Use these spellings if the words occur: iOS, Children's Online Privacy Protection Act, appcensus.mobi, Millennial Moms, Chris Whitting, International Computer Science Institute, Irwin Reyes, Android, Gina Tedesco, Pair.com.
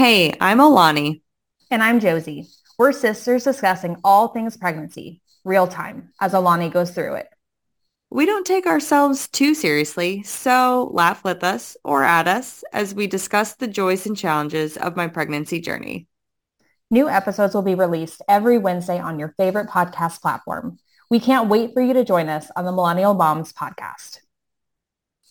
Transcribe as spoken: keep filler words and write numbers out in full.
Hey, I'm Alani. And I'm Josie. We're sisters discussing all things pregnancy, real time, as Alani goes through it. We don't take ourselves too seriously, so laugh with us or at us as we discuss the joys and challenges of my pregnancy journey. New episodes will be released every Wednesday on your favorite podcast platform. We can't wait for you to join us on the Millennial Moms podcast.